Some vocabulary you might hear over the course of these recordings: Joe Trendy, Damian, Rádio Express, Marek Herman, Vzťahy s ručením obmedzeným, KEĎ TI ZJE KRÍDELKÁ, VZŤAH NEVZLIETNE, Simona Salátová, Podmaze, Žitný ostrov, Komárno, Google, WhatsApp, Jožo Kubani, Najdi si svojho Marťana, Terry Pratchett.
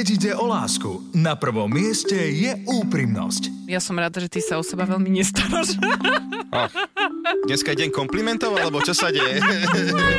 Keď ide o lásku, na prvom mieste je úprimnosť. Ja som rada, že ty sa o seba veľmi nestaráš. Ach, dneska je deň komplimentov, alebo čo sa deje?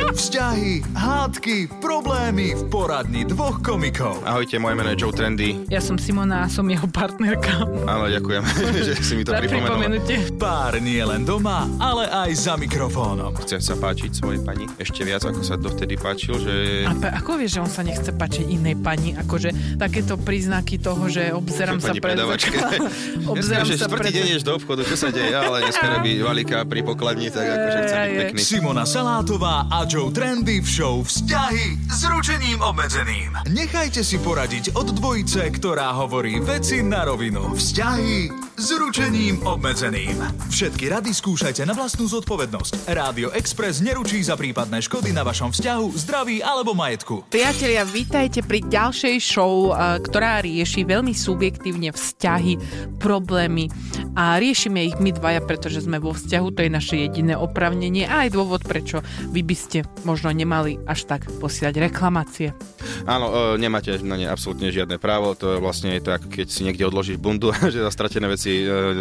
Vzťahy, hádky, problémy v poradni dvoch komikov. Ahojte, moje meno je Joe Trendy. Ja som Simona a som jeho partnerka. Áno, ďakujem, že si mi to pripomenula. Pár nie len doma, ale aj za mikrofónom. Chcem sa páčiť svojej pani ešte viac, ako sa dovtedy páčil, že... ako vieš, že on sa nechce páčiť inej pani, akože... Takéto príznaky toho, že obzerám sa pred zrkadlom. Obzerám sa pred... Štvrtý deň ješ do obchodu, čo sa deje, ale dneska robí valíka pri pokladni, tak akože chcem byť pekný. Simona Salátová a Joe Trendy v show Vzťahy s ručením obmedzeným. Nechajte si poradiť od dvojice, ktorá hovorí veci na rovinu. Vzťahy s ručením obmedzeným. Všetky rady skúšajte na vlastnú zodpovednosť. Rádio Express neručí za prípadné škody na vašom vzťahu, zdraví alebo majetku. Priatelia, vítajte pri ďalšej show, ktorá rieši veľmi subjektívne vzťahy, problémy a riešime ich my dvaja, pretože sme vo vzťahu, to je naše jediné oprávnenie a aj dôvod, prečo vy by ste možno nemali až tak posielať reklamácie. Áno, nemáte na ne absolútne žiadne právo, to je vlastne to, keď si niekde odložíš bundu, že za stratené veci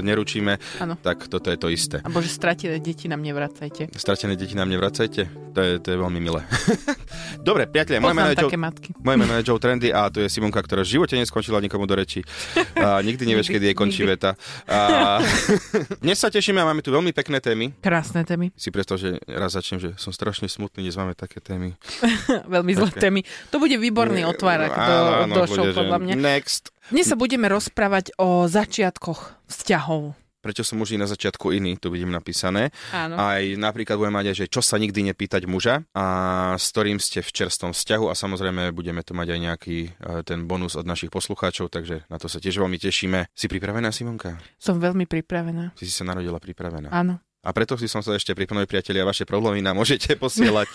neručíme, áno. Tak toto je to isté. A bože, stratené deti nám nevracajte. Stratené deti nám nevracajte? To je veľmi milé. Dobre, priatelia, moje meno je Joe Trendy a tu je Simonka, ktorá v živote neskončila nikomu do reči. A nikdy nevieš, kedy jej končí veta. A dnes sa tešíme a máme tu veľmi pekné témy. Krásne témy. Si predstav, že raz začnem, že som strašne smutný, dnes máme také témy. Veľmi zlé témy. To bude výborný otvárak do show, podľa mňa. Next. Dnes sa budeme rozprávať o začiatkoch vzťahov. Prečo som muži na začiatku iný, tu vidím napísané. Áno. Aj napríklad budeme mať, že čo sa nikdy nepýtať muža a s ktorým ste v čerstvom vzťahu a samozrejme budeme tu mať aj nejaký ten bonus od našich poslucháčov, takže na to sa tiež veľmi tešíme. Si pripravená, Simonka? Som veľmi pripravená. Ty si sa narodila pripravená? Áno. A preto si som sa ešte pripomnul, priatelia, vaše problémy nám môžete posielať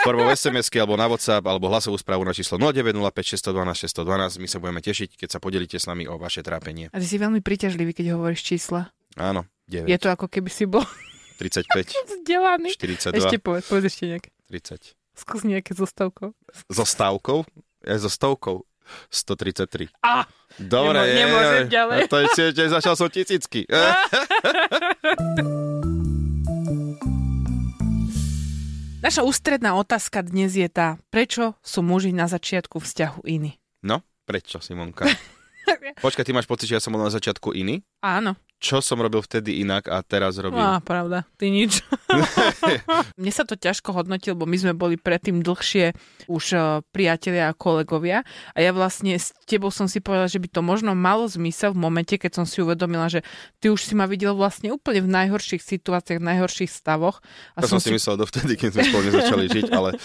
formou SMS-ky alebo na WhatsApp alebo hlasovú správu na číslo 0905 612 612. My sa budeme tešiť, keď sa podelíte s nami o vaše trápenie. A ty si veľmi príťažlivý, keď hovoríš čísla. Áno, 9. Je to ako keby si bol 35. Vzdelaný. 42. Ešte povedz ešte nejaké. 30. Skús nejaké so stavkou. So stavkou? Ja so stavkou. 133. Á! Dobre, nemôžem ďalej. To je začal som tisícky. Naša ústredná otázka dnes je tá, prečo sú muži na začiatku vzťahu iní? No, prečo, Simonka? Počkaj, ty máš pocit, že ja som bol na začiatku iný? Áno. Čo som robil vtedy inak a teraz robím? Á, pravda, ty nič. Mne sa to ťažko hodnotilo, bo my sme boli predtým dlhšie už priatelia a kolegovia a ja vlastne s tebou som si povedala, že by to možno malo zmysel v momente, keď som si uvedomila, že ty už si ma videl vlastne úplne v najhorších situáciách, v najhorších stavoch. A to som si myslela dovtedy, keď sme spolu nezačali žiť, ale...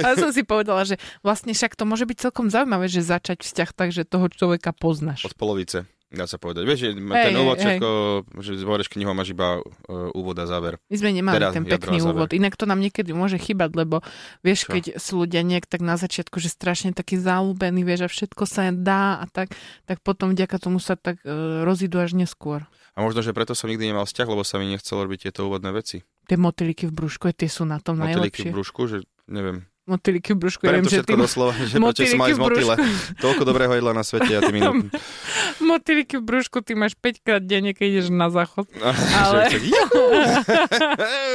ale som si povedala, že vlastne však to môže byť celkom zaujímavé, že začať vzťah tak, že toho človeka poznáš. Od polovice. Dá sa povedať. Vieš, ten úvod, všetko, že zboreš knihu, máš iba úvod a záver. My sme nemali teda ten pekný úvod. Inak to nám niekedy môže chýbať, lebo vieš, čo? Keď sú ľudia niekto tak na začiatku, že strašne taký záľúbený, vieš, a všetko sa dá a tak potom vďaka tomu sa tak rozídu až neskôr. A možno, že preto som nikdy nemal vzťah, lebo sa mi nechcelo robiť tieto úvodné veci. Tie motýliky v brúšku, tie sú na tom najlepšie. Motýliky v brúšku, že neviem. Motýliky v brúšku. Beriem to všetko doslova, že prečo som mal z motýle. Toľko dobrého jedla na svete a ty minúty. Motýliky v brúšku ty máš 5-krát denne, keď ideš na záchod. Ale...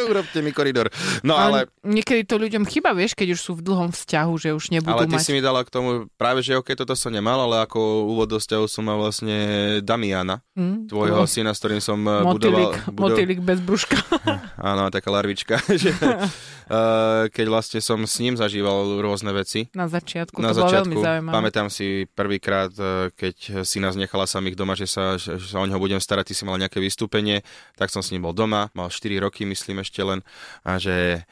Urobte mi koridor. No ale... Niekedy to ľuďom chyba, vieš, keď už sú v dlhom vzťahu, že už nebudú mať. Ale ty si mi dala k tomu práve, že okej, toto som nemal, ale ako úvod do vzťahu som mal vlastne Damiana, tvojho syna, s ktorým som budoval... Motýlik bez brúška. Áno, taká larvička. Keď vlastne som s ním zažíval rôzne veci. Na začiatku, to bolo veľmi zaujímavé. Pamätám si prvýkrát, keď si nás nechala samých doma, že sa o neho budem starať, ty si mal nejaké vystúpenie, tak som s ním bol doma, mal 4 roky, myslím ešte len, a že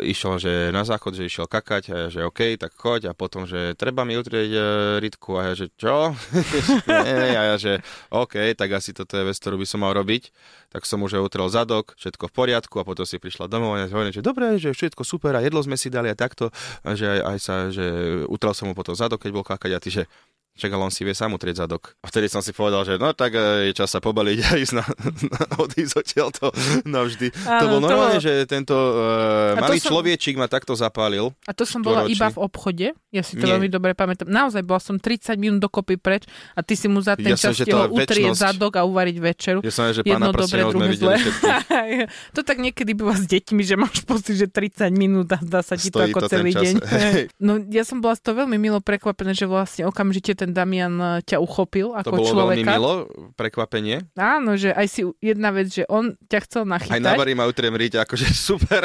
išiel, že na záchod, že išiel kakať a ja, že okej, tak choď a potom, že treba mi utrieť rytku a ja, že čo? A ja, že okej, tak asi toto je vec, ktorú by som mal robiť. Tak som už utrel zadok, všetko v poriadku a potom si prišla domov a ja hovorím, že dobre, že všetko super a jedlo sme si dali a takto, a že aj sa, že utrel som mu potom zadok, keď bol kakať a ty, že Čak, ale on si vie sám utrieť zadok. A vtedy som si povedal, že no tak je čas sa pobaliť a ísť na odísť odtiaľ to navždy. Áno, to bol normálne, že tento malý človečik ma takto zapálil. A to som bola iba v obchode. Ja si to veľmi dobre pamätám. Naozaj, bola som 30 minút dokopy preč a ty si mu za ten čas stihol utrieť zadok a uvariť večeru. Ja som že pána prsteňov sme videli všetko. To tak niekedy býva s deťmi, že máš pocit, že 30 minút a dá sa ti to ako celý deň. No ja som bola z toho veľmi milo prekvapená, že vlastne okamžite ten Damian ťa uchopil ako človeka. To bolo veľmi milo, prekvapenie. Áno, že aj si jedna vec, že on ťa chcel nachytať. Aj na bari ma utriem riť, akože super.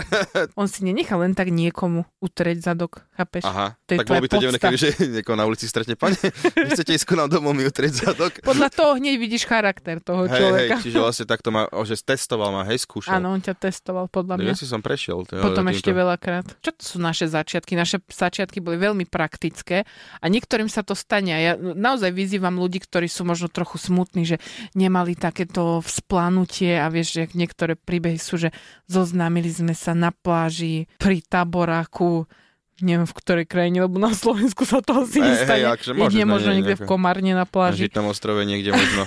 On si nenechal len tak niekomu utrieť zadok, chápeš? Aha, tak bolo by to divné, keby, že niekoho na ulici stretne, pane, chcete ísť ku nám domov mi utrieť zadok? Podľa toho hneď vidíš charakter toho človeka. Hej, čiže vlastne takto ma, že testoval ma, hej, skúšal. Áno, on ťa testoval, podľa mňa. Ja si som prešiel. Potom ešte veľakrát. Čo to sú naše začiatky? Naše začiatky boli veľmi praktické a niektorým sa to stane. Ja naozaj vyzývam ľudí, ktorí sú možno trochu smutní, že nemali takéto vzplanutie a vieš, že niektoré príbehy sú, že zoznámili sme sa na pláži, pri taboráku, neviem v ktorej krajine, lebo na Slovensku sa to asi nestane. Jedine možno niekde v Komárne na pláži. Na Žitnom ostrove niekde možno.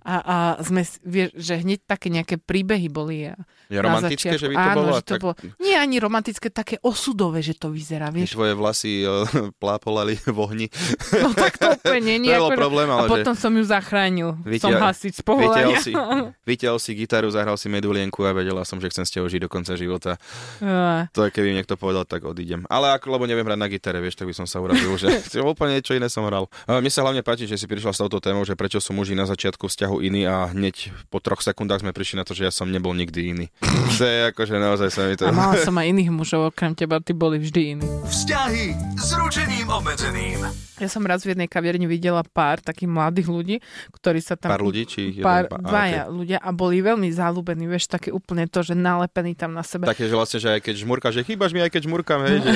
A sme, vieš, že hneď také nejaké príbehy boli. Je romantické, začiatku, že by to bolo? Áno, že to tak... bolo. Nie ani romantické, také osudové, že to vyzerá, vieš. Tvoje vlasy plápolali v ohni. No tak to úplne nie. To bolo problém, ale a potom som ju zachránil. Som hasič z povolania. Vytiaľ si gitaru, zahral si Medulienku a vedela som, že chcem s tebou žiť do konca života. To je, keby niekto povedal, tak odídem. Ale ako, lebo neviem hrať na gitare, vieš, tak by som sa urazil, že úplne niečo iné som hral. Mne sa hlavne páči, že si prišla s touto témou, že prečo sú muži na začiatku vzťahu iní a hneď po 3 sekundách sme prišli na to, že ja som nebol nikdy iný. To je akože naozaj sa mi to... A mala som aj iných mužov, okrem teba, ty boli vždy iní. Vzťahy s ručením obmedzeným. Ja som raz v jednej kaviarni videla pár takých mladých ľudí, ktorí sa tam... Pár ľudí? Či dvaja ľudia a boli veľmi záľubení, vieš, také úplne to, že nalepení tam na sebe. Také, že vlastne, že aj keď žmurka, že chýbaš mi, aj keď žmurkam, hej, že...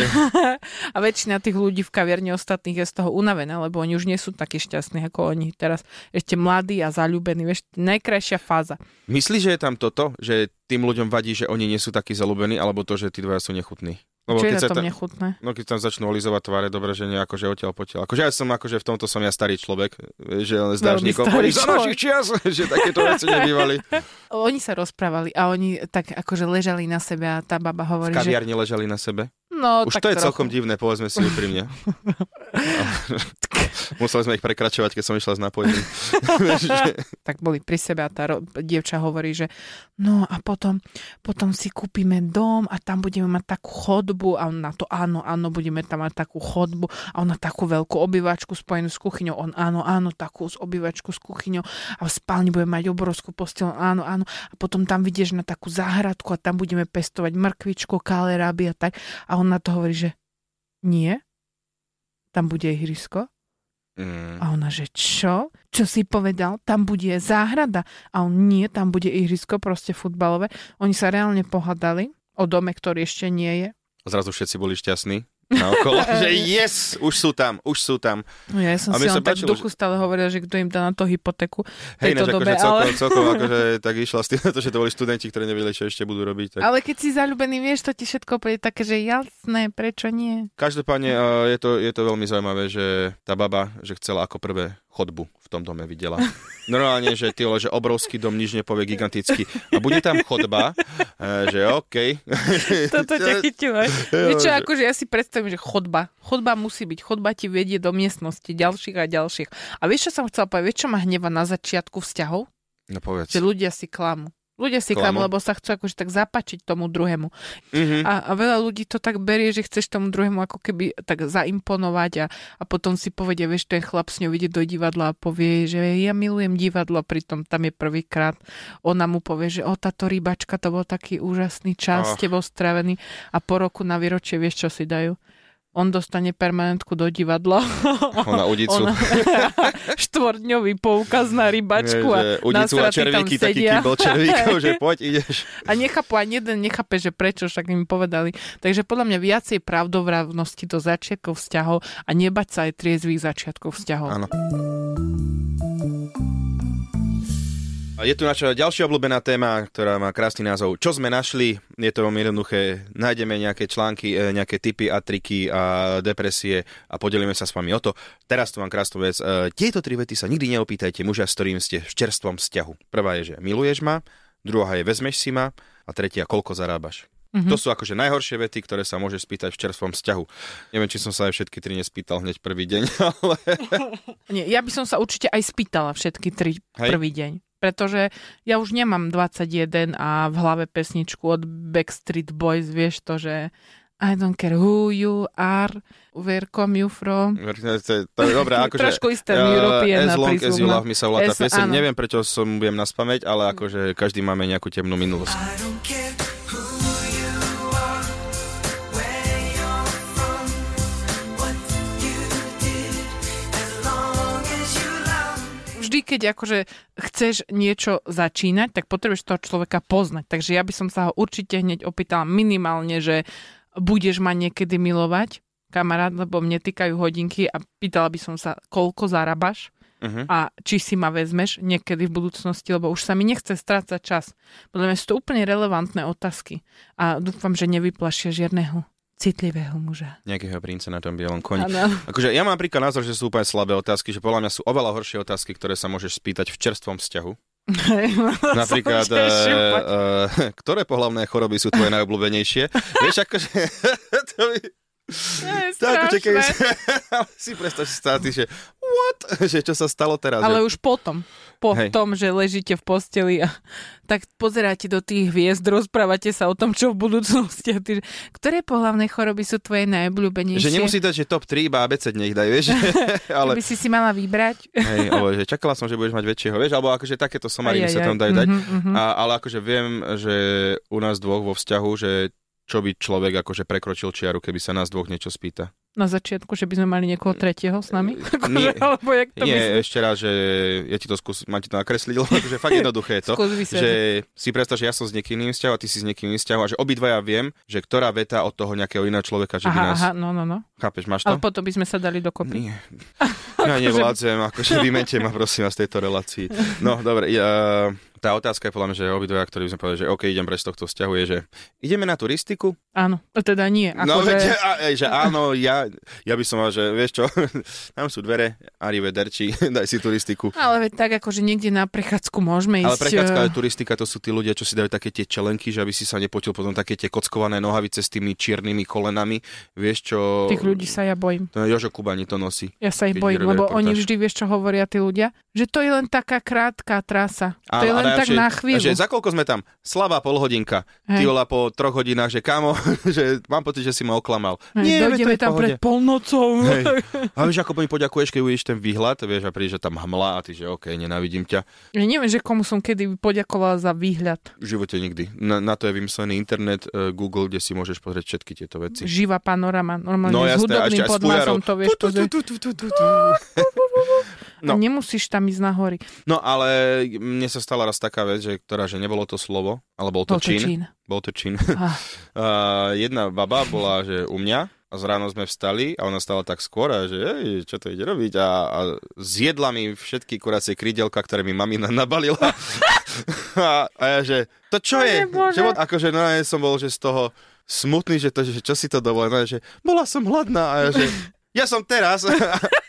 A väčšina tých ľudí v kaviarni ostatných je z toho unavená, lebo oni už nie sú takí šťastní ako oni teraz. Ešte mladí a záľubení, vieš, najkrajšia fáza. Myslíš, že je tam toto, že tým ľuďom vadí, že oni nie sú takí záľubení, alebo to, že tí dvaja sú nechutní? Lebo čo je na tom nechutné? No keď tam začnú olizovať tváre, dobre, že nie, akože odtiaľ potiaľ. Akože ja som, akože v tomto som ja starý človek, že zdáš niekoho, za našich čias, že takéto veci nebývali. Oni sa rozprávali a oni tak akože ležali na sebe a tá baba hovorí, že... V kaviarni ležali na sebe? No, už to je celkom divné, povedzme si úprimne. Museli sme ich prekračovať, keď som išla s nápojím. Tak boli pri sebe a tá dievča hovorí, že no a potom si kúpime dom a tam budeme mať takú chodbu a on na to áno, budeme tam mať takú chodbu a ona takú veľkú obývačku spojenú s kuchyňou, on áno, takú obývačku s kuchyňou a v spálni budeme mať obrovskú posteľ, áno a potom tam vidieš na takú záhradku a tam budeme pestovať mrkvičku, kaleráby a tak a on na to hovorí, že nie, tam bude ihrisko. A ona, že čo? Čo si povedal? Tam bude záhrada. A on, nie, tam bude ihrisko, proste futbalové. Oni sa reálne pohádali o dome, ktorý ešte nie je. Zrazu všetci boli šťastní naokolo, že yes, už sú tam. No, ja som si on tak v duchu stále hovoril, že kto im dá na to hypotéku tejto dobe. Hej, ale... celkovo akože tak išla s tým, že to boli študenti, ktorí nevedeli, čo ešte budú robiť. Tak... Ale keď si zaľúbený, vieš, to ti všetko príde také, že jasné, prečo nie? Každopádne je to veľmi zaujímavé, že tá baba, že chcela ako prvé chodbu v tom dome videla. Normálne, že tyhle, že obrovský dom, nič nepovie, gigantický. A bude tam chodba, že okej. Okay. Toto ťa chytilo. Niečo, akože ja si predstavím, že chodba. Chodba musí byť. Chodba ti vedie do miestnosti ďalších a ďalších. A vieš, čo som chcela povedať? Vieš, čo ma hneva na začiatku vzťahov? No povedz. Že ľudia si klamú. Lebo sa chcú akože tak zapačiť tomu druhému. Mm-hmm. A veľa ľudí to tak berie, že chceš tomu druhému ako keby tak zaimponovať a potom si povedia, vieš, ten chlap s ňou ide do divadla a povie, že ja milujem divadlo, pritom tam je prvýkrát. Ona mu povie, že táto rybačka, to bol taký úžasný čas, s tebou strávený a po roku na výročie vieš, čo si dajú. On dostane permanentku do divadla. Na udicu. Štvordňový poukaz na rybačku. Udicu a červíky, taký kýbol červíkov, že poď, ideš. A nechápu, ani jeden nechápe, že prečo, však mi povedali. Takže podľa mňa viacej pravdovravnosti do začiatkov vzťahov a nebať sa aj triezvých začiatkov vzťahov. Áno. Je tu naša ďalšia obľúbená téma, ktorá má krásny názov. Čo sme našli? Je to veľmi jednoduché. Nájdeme nejaké články, nejaké tipy a triky a depresie a podelíme sa s vami o to. Teraz tu mám krásnu vec. Tieto tri vety sa nikdy neopýtajte muža, s ktorým ste v čerstvom vzťahu. Prvá je, že miluješ ma, druhá je vezmeš si ma a tretia koľko zarábaš. Mm-hmm. To sú akože najhoršie vety, ktoré sa môžeš spýtať v čerstvom vzťahu. Neviem, či som sa aj všetky tri nespýtal hneď prvý deň, ale... Nie, ja by som sa určite aj spýtala všetky tri prvý deň, pretože ja už nemám 21 a v hlave pesničku od Backstreet Boys, vieš to, že I don't care who you are, where come you from. To je dobré, akože... Trošku Eastern European prísluhná. As long as you love me sa volá tá pieseň. Neviem, prečo som budem naspamäť, ale akože každý máme nejakú temnú minulosť. Keď akože chceš niečo začínať, tak potrebuješ toho človeka poznať. Takže ja by som sa ho určite hneď opýtala minimálne, že budeš ma niekedy milovať, kamarát, lebo mne týkajú hodinky a pýtala by som sa, koľko zarábaš a či si ma vezmeš niekedy v budúcnosti, lebo už sa mi nechce strácať čas. Podľa mňa sú to úplne relevantné otázky a dúfam, že nevyplašia žiadneho citlivého muža. Nejakého princa na tom bielom koni. Ano. Akože ja mám napríklad názor, že sú úplne slabé otázky, že podľa mňa sú oveľa horšie otázky, ktoré sa môžeš spýtať v čerstvom vzťahu. Napríklad, ktoré pohlavné choroby sú tvoje najobľúbenejšie? Vieš, akože... to by... Je strašné. Čekaj, si predstav státy, že what? Že čo sa stalo teraz? Ale už potom, že ležíte v posteli a tak pozeráte do tých hviezd, rozprávate sa o tom, čo v budúcnosti. Ktoré pohlavné choroby sú tvoje najobľúbenejšie? Že nemusí dať, že top 3 iba ABC nech daj, vieš? Ale... Keby si si mala vybrať. Hej, alebo že čakala som, že budeš mať väčšieho, vieš? Alebo akože takéto somariny sa tam dajú dať. Ale akože viem, že u nás dvoch vo vzťahu, že čo by človek akože prekročil čiaru, keby sa nás dvoch niečo spýta? Na začiatku, že by sme mali niekoho tretieho s nami? Nie, alebo jak to nie ešte raz, že ja ti to skúsim, mám ti to nakresliť, lebo akože fakt jednoduché je to, že si predstav, že ja som s niekým iným vzťahu a ty si s niekým iným vzťahu a že obidvaja viem, že ktorá veta od toho nejakého iného človeka, že by nás... Aha, no. Chápeš, máš to? Ale potom by sme sa dali dokopy. Nie. Ja nevládzem, akože vymente ma prosím vás z tejto relácii. No, dobre, tá otázka je podľa mňa, že obidvoja, ktorí by sme povedali, že OK, idem preč z tohto vzťahu, je, že ideme na turistiku? Áno, teda nie. No, že áno, ja by som mal, že vieš čo, tam sú dvere, arrivederci, daj si turistiku. Ale tak akože niekde na prechádzku môžeme ísť. Ale prechádzka a turistika, to sú tí ľudia, čo si dajú také tie čelenky, že aby si sa nepotil potom také tie kockované nohavice s tými čiernymi kolenami, vieš čo... Tých ľudí sa ja bojím. Jožo Kubani to nosí. Ja sa ich bojím, lebo oni vždy, vieš čo hovoria tí ľudia, že to je len taká krátka trasa. To je len tak na chvíľu. Že za koľko sme tam? Slabá polhodinka. Ty volá po 3 hodinách, že kámo, že mám pocit, že si ma oklamal. Dojdeme tam pred polnocou. A vieš, ako mi poďakuješ, keď uvidíš ten výhľad, vieš, a príde, že tam hmla a ty, že okej, nenávidím ťa. Ja neviem, že komu som kedy poďakovala za výhľad. V živote nikdy. Na to je vymyslený internet, Google, kde si môžeš pozrieť všetky tieto veci. Živá panorama, normálne no, s hudobným podmazom to vieš. Nemusíš tam ísť nahori. No ale mne sa stala raz taká vec, že nebolo to slovo, ale bol to čin. Bol to čin. Jedna baba bola, že u mňa a z ráno sme vstali a ona stala tak skôr a že čo to ide robiť a zjedla mi všetky kuracie krídelka, ktoré mi mamina nabalila. A ja že to čo je? Akože no ja som bol že z toho smutný, že to, že čo si to dovolila, no, že bola som hladná a ja že ja som teraz, a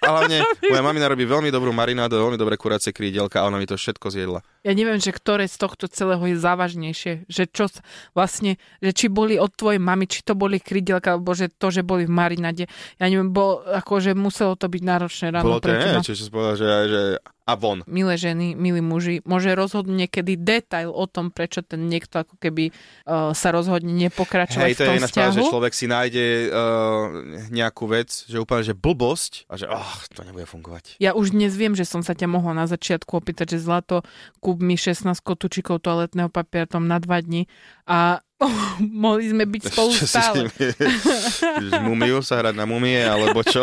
hlavne moja mamina robí veľmi dobrú marinádu, veľmi dobré kuracie krídelka a ona mi to všetko zjedla. Ja neviem, že ktoré z tohto celého je závažnejšie, že čo vlastne, že či boli od tvojej mamy, či to boli krídelka, alebo že to, že boli v marináde. Ja neviem, akože muselo to byť náročné ráno. Bolo to nie, čo povedal, že a von. Milé ženy, milí muži, môže rozhodnúť niekedy detail o tom, prečo ten niekto ako keby sa rozhodne nepokračovať v tom vzťahu. Hej, to je ináč, že človek si nájde nejakú vec, že úplne, že blbosť a že to nebude fungovať. Ja už dnes viem, že som sa ťa mohla na začiatku opýtať, že zlato, kúp mi 16 kotúčikov toaletného papiera tam na 2 dni a mohli sme byť spolu stále. Mumiu sa hrať na mumie, alebo čo?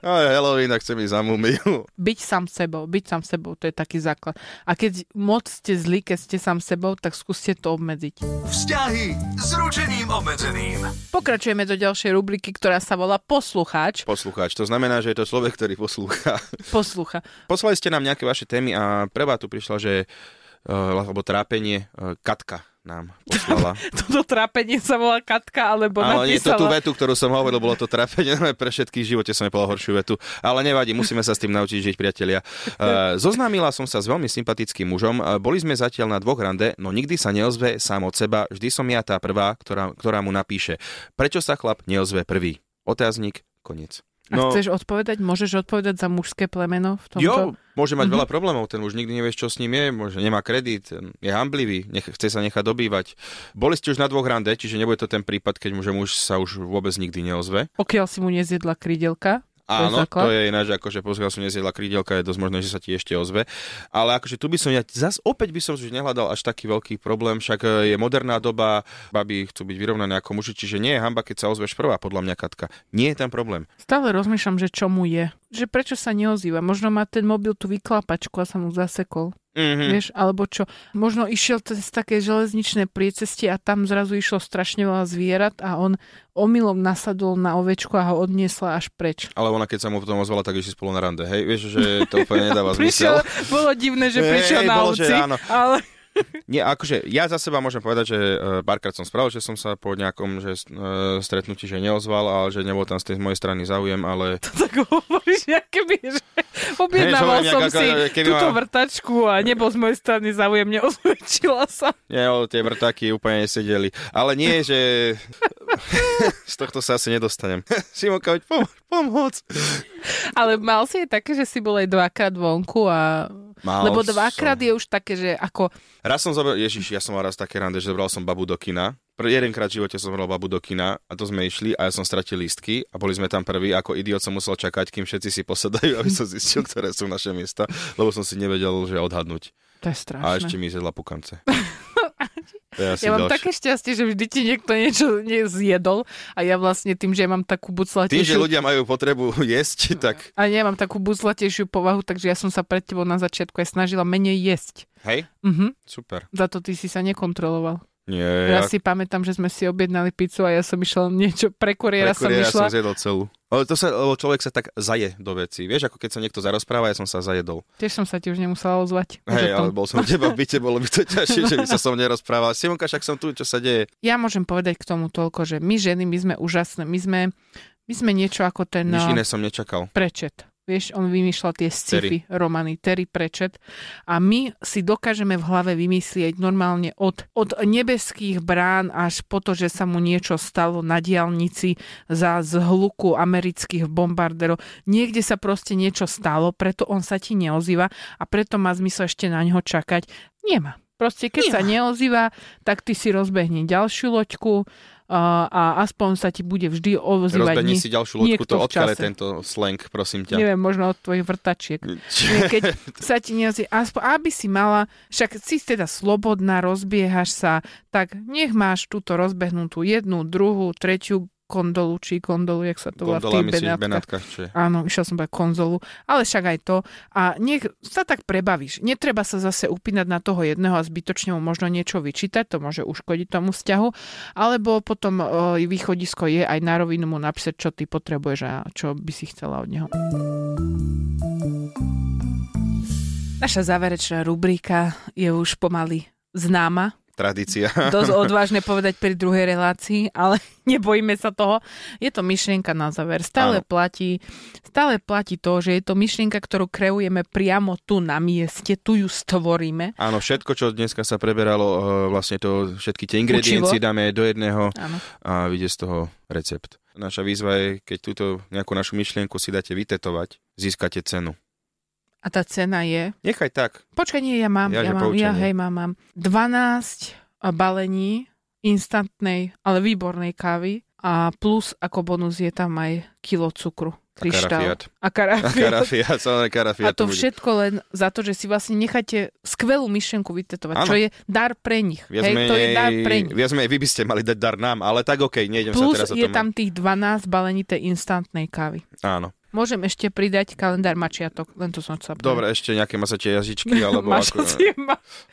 No, Halloween, chcem ísť za mumiu. Byť sám sebou, to je taký základ. A keď moc ste zlí, keď ste sám sebou, tak skúste to obmedziť. Vzťahy s ručením obmedzeným. Pokračujeme do ďalšej rubriky, ktorá sa volá Poslucháč. Poslucháč, to znamená, že je to človek, ktorý poslúcha. Poslúcha. Poslali ste nám nejaké vaše témy a prvá tu prišla, že alebo trápenie Katka nám poslala. Toto trápenie sa volá Katka, alebo napísala. Ale nie, to tú vetu, ktorú som hovoril, bolo to trápenie pre všetkých, v živote som nepovedal horšiu vetu. Ale nevadí, musíme sa s tým naučiť žiť, priatelia. Zoznámila som sa s veľmi sympatickým mužom, boli sme zatiaľ na 2 rande, no nikdy sa neozve sám od seba, vždy som ja tá prvá, ktorá mu napíše. Prečo sa chlap neozve prvý? Otáznik, koniec. No, a chceš odpovedať? Môžeš odpovedať za mužské plemeno v tomto? Jo, môže mať veľa problémov, ten už nikdy nevieš, čo s ním je, môže nemá kredit, je hamblivý, chce sa nechať dobývať. Boli ste už na 2 rande, čiže nebude to ten prípad, keď muž sa už vôbec nikdy neozve. Pokiaľ si mu nezjedla krídelka. Áno, to je ináč, akože pokiaľ som nezjedla krídelka, je dosť možné, že sa ti ešte ozve. Ale akože tu by som ja zas opäť by som už nehľadal až taký veľký problém, však je moderná doba, baby chcú byť vyrovnané ako muži, čiže nie je hanba, keď sa ozveš prvá, podľa mňa, Katka. Nie je tam problém. Stále rozmýšľam, že čomu je, že prečo sa neozýva. Možno má ten mobil tú vyklápačku a sa mu zasekol. Mm-hmm. Vieš, alebo čo, možno išiel z také železničné priecestie a tam zrazu išlo strašne veľa zvierat a on omylom nasadol na ovečku a ho odniesla až preč. Ale ona, keď sa mu potom ozvala, tak išli spolu na rande, hej, vieš, že to úplne nedáva zmysel. Bolo divné, že prišiel na ulici, ale... Nie, akože ja za seba môžem povedať, že párkrát som spravil, že som sa po nejakom že stretnutí že neozval, ale že nebol tam z tej mojej strany záujem, ale... To tak hovoríš, ja keby, že objednával som si túto vrtačku a nebol z mojej strany záujem, neozvečila sa. Nie, tie vrtaky úplne nesedeli. Ale nie, že... Z tohto sa asi nedostanem. Simonka, pomôcť. Ale mal si je také, že si bol aj 2-krát vonku a... Mal lebo 2-krát je už také, že ako... Raz som zobral, ja som mal raz také rande, že zobral som babu do kina. Jedenkrát v živote som zobral babu do kina a to sme išli a ja som stratil lístky a boli sme tam prví. Ako idiot som musel čakať, kým všetci si posadajú, aby som zistil, ktoré sú naše miesta, lebo som si nevedel, že odhadnúť. To je strašné. A ešte mi zjedla pukance. Ja mám také šťastie, že vždy ti niekto niečo zjedol a ja vlastne tým, že ja mám takú buclatejšiu... Tým, že ľudia majú potrebu jesť, tak... A ja mám takú buclatejšiu povahu, takže ja som sa pred tebou na začiatku aj snažila menej jesť. Hej? Mhm. Super. Za to ty si sa nekontroloval. Nie, ja si pamätám, že sme si objednali pizzu a ja som išla niečo, pre kuriéra som išla. Ja som zjedol celú. Ale to sa, človek sa tak zaje do veci. Vieš, ako keď sa niekto zarozpráva, ja som sa zajedol. Tiež som sa ti už nemusela ozvať. Hej, ale bol som u teba v byte, bolo by to ťažšie, že by sa som nerozprával. Simonka, však som tu, čo sa deje. Ja môžem povedať k tomu toľko, že my ženy, my sme úžasné. My sme niečo ako ten... Nič iné som nečakal. Pratchett. Vieš, on vymýšľal tie sci-fi romany Terry Pratchett a my si dokážeme v hlave vymyslieť normálne od nebeských brán až po to, že sa mu niečo stalo na diaľnici za zhluku amerických bombarderov. Niekde sa proste niečo stalo, preto on sa ti neozýva a preto má zmysel ešte na neho čakať. Nemá. Proste keď sa neozýva, tak ty si rozbehni ďalšiu loďku a aspoň sa ti bude vždy ozývať. Rozbehni si ďalšiu loďku, to odkiaľ tento slang, prosím ťa. Neviem, možno od tvojich vrtačiek. Keď sa ti neozýva, aspoň aby si mala, však si teda slobodná, rozbiehaš sa, tak nech máš túto rozbehnutú jednu, druhú, tretiu kondolu, či kondolu, jak sa to volá v tých Benátkach. Áno, išiel som po konzolu, ale však aj to. A nech sa tak prebavíš. Netreba sa zase upínať na toho jedného a zbytočne mu možno niečo vyčítať, to môže uškodiť tomu vzťahu, alebo potom východisko je aj na rovinu mu napísať, čo ty potrebuješ a čo by si chcela od neho. Naša záverečná rubrika je už pomaly známa. Tradícia. Dosť odvážne povedať pri druhej relácii, ale nebojíme sa toho. Je to myšlienka na záver. Stále platí to, že je to myšlienka, ktorú kreujeme priamo tu na mieste, tu ju stvoríme. Áno, všetko, čo dneska sa preberalo, vlastne to všetky tie ingrediencie dáme do jedného a vyjde z toho recept. Naša výzva je, keď túto nejakú našu myšlienku si dáte vytetovať, získate cenu. A tá cena je... Nechaj tak. Počkaj, nie, ja mám 12 balení instantnej, ale výbornej kávy a plus ako bonus je tam aj kilo cukru. kryštál. A karafiát. A to všetko len za to, že si vlastne necháte skvelú myšlienku vytetovať, čo je dar pre nich. Viac menej vy by ste mali dať dar nám, ale tak okej, nejdem sa teraz o tom. Plus je tam tých 12 balení tej instantnej kávy. Áno. Môžem ešte pridať kalendár mačiatok, len to som chcela. Dobre, ešte nejaké masacie jazyčky, alebo masacie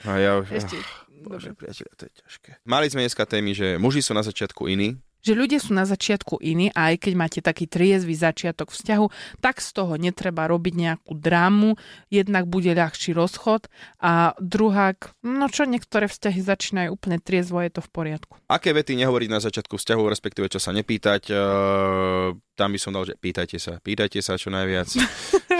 ako... Ešte... Bože, priateľa, to je ťažké. Mali sme dneska témy, že muži sú na začiatku iní. Že ľudia sú na začiatku iní a aj keď máte taký triezvy začiatok vzťahu, tak z toho netreba robiť nejakú drámu, jednak bude ľahší rozchod a druhák, no čo, niektoré vzťahy začínajú úplne triezvo, je to v poriadku. Aké vety nehovoriť na začiatku vzťahu, respektíve čo sa nepýtať, tam by som dal, že pýtajte sa čo najviac.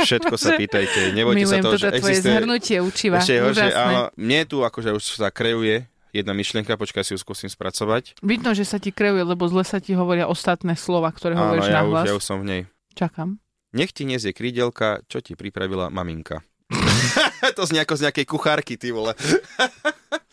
Všetko sa pýtajte, nebojte sa toho, že existuje. Milujem toto tvoje zhrnutie učiva, úžasné. Ale mne tu akože už sa krejuje jedna myšlienka, počkaj, si ju skúsim spracovať. Vidno, že sa ti krejuje, lebo zle sa ti hovoria ostatné slova, ktoré hovoríš na hlas. Áno, ja už som v nej. Čakám. Nech ti nezie krídelka, čo ti pripravila maminka. To z nejakej kuchárky, ty vole.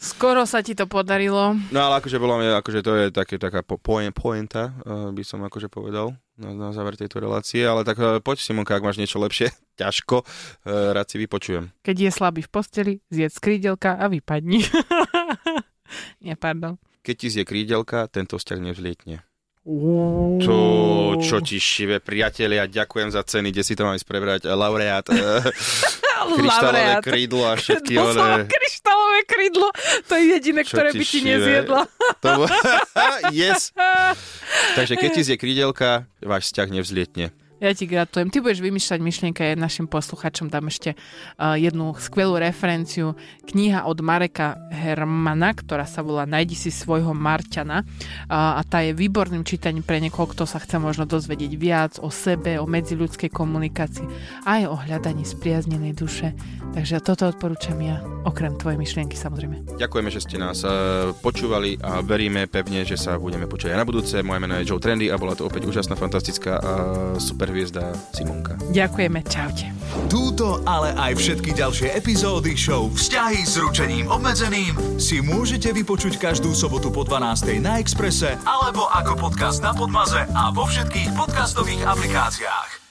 Skoro sa ti to podarilo. No ale akože bolo mne, akože to je taká pointa, by som akože povedal na záver tejto relácie, ale tak poď, Simonka, ak máš niečo lepšie, ťažko, rád si vypočujem. Keď je slabý v posteli, zjedz krídelka a vypadni. Nie, pardon. Keď ti zje krídelka, tento vzťah nevzlietne. To, čo ti šive, priatelia, ďakujem za ceny, kde si to mám ísť prebrať, laureát... Kryštálové krídlo a všetky one. Kryštálové krídlo, to je jediné, čo ktoré by ti nezjedla. Yes. Takže keď ti zje krídelka, váš vzťah nevzlietne. Ja ti gratulujem. Ty budeš vymýšľať myšlienka, ja našim posluchačom dám ešte jednu skvelú referenciu. Kniha od Mareka Hermana, ktorá sa volá Najdi si svojho Marťana. A tá je výborným čítaním pre niekoho, kto sa chce možno dozvedieť viac o sebe, o medziľudskej komunikácii, aj o hľadaní spriaznenej duše. Takže toto odporúčam ja, okrem tvojej myšlienky samozrejme. Ďakujeme, že ste nás počúvali a veríme pevne, že sa budeme počuť aj na budúce. Moje meno je Joe Trendy a bola to opäť úžasná, fantastická a super hviezda Simonka. Ďakujeme, čaute. Túto, ale aj všetky ďalšie epizódy show Vzťahy s ručením obmedzeným si môžete vypočuť každú sobotu po 12:00 na Expresse alebo ako podcast na Podmaze a vo všetkých podcastových aplikáciách.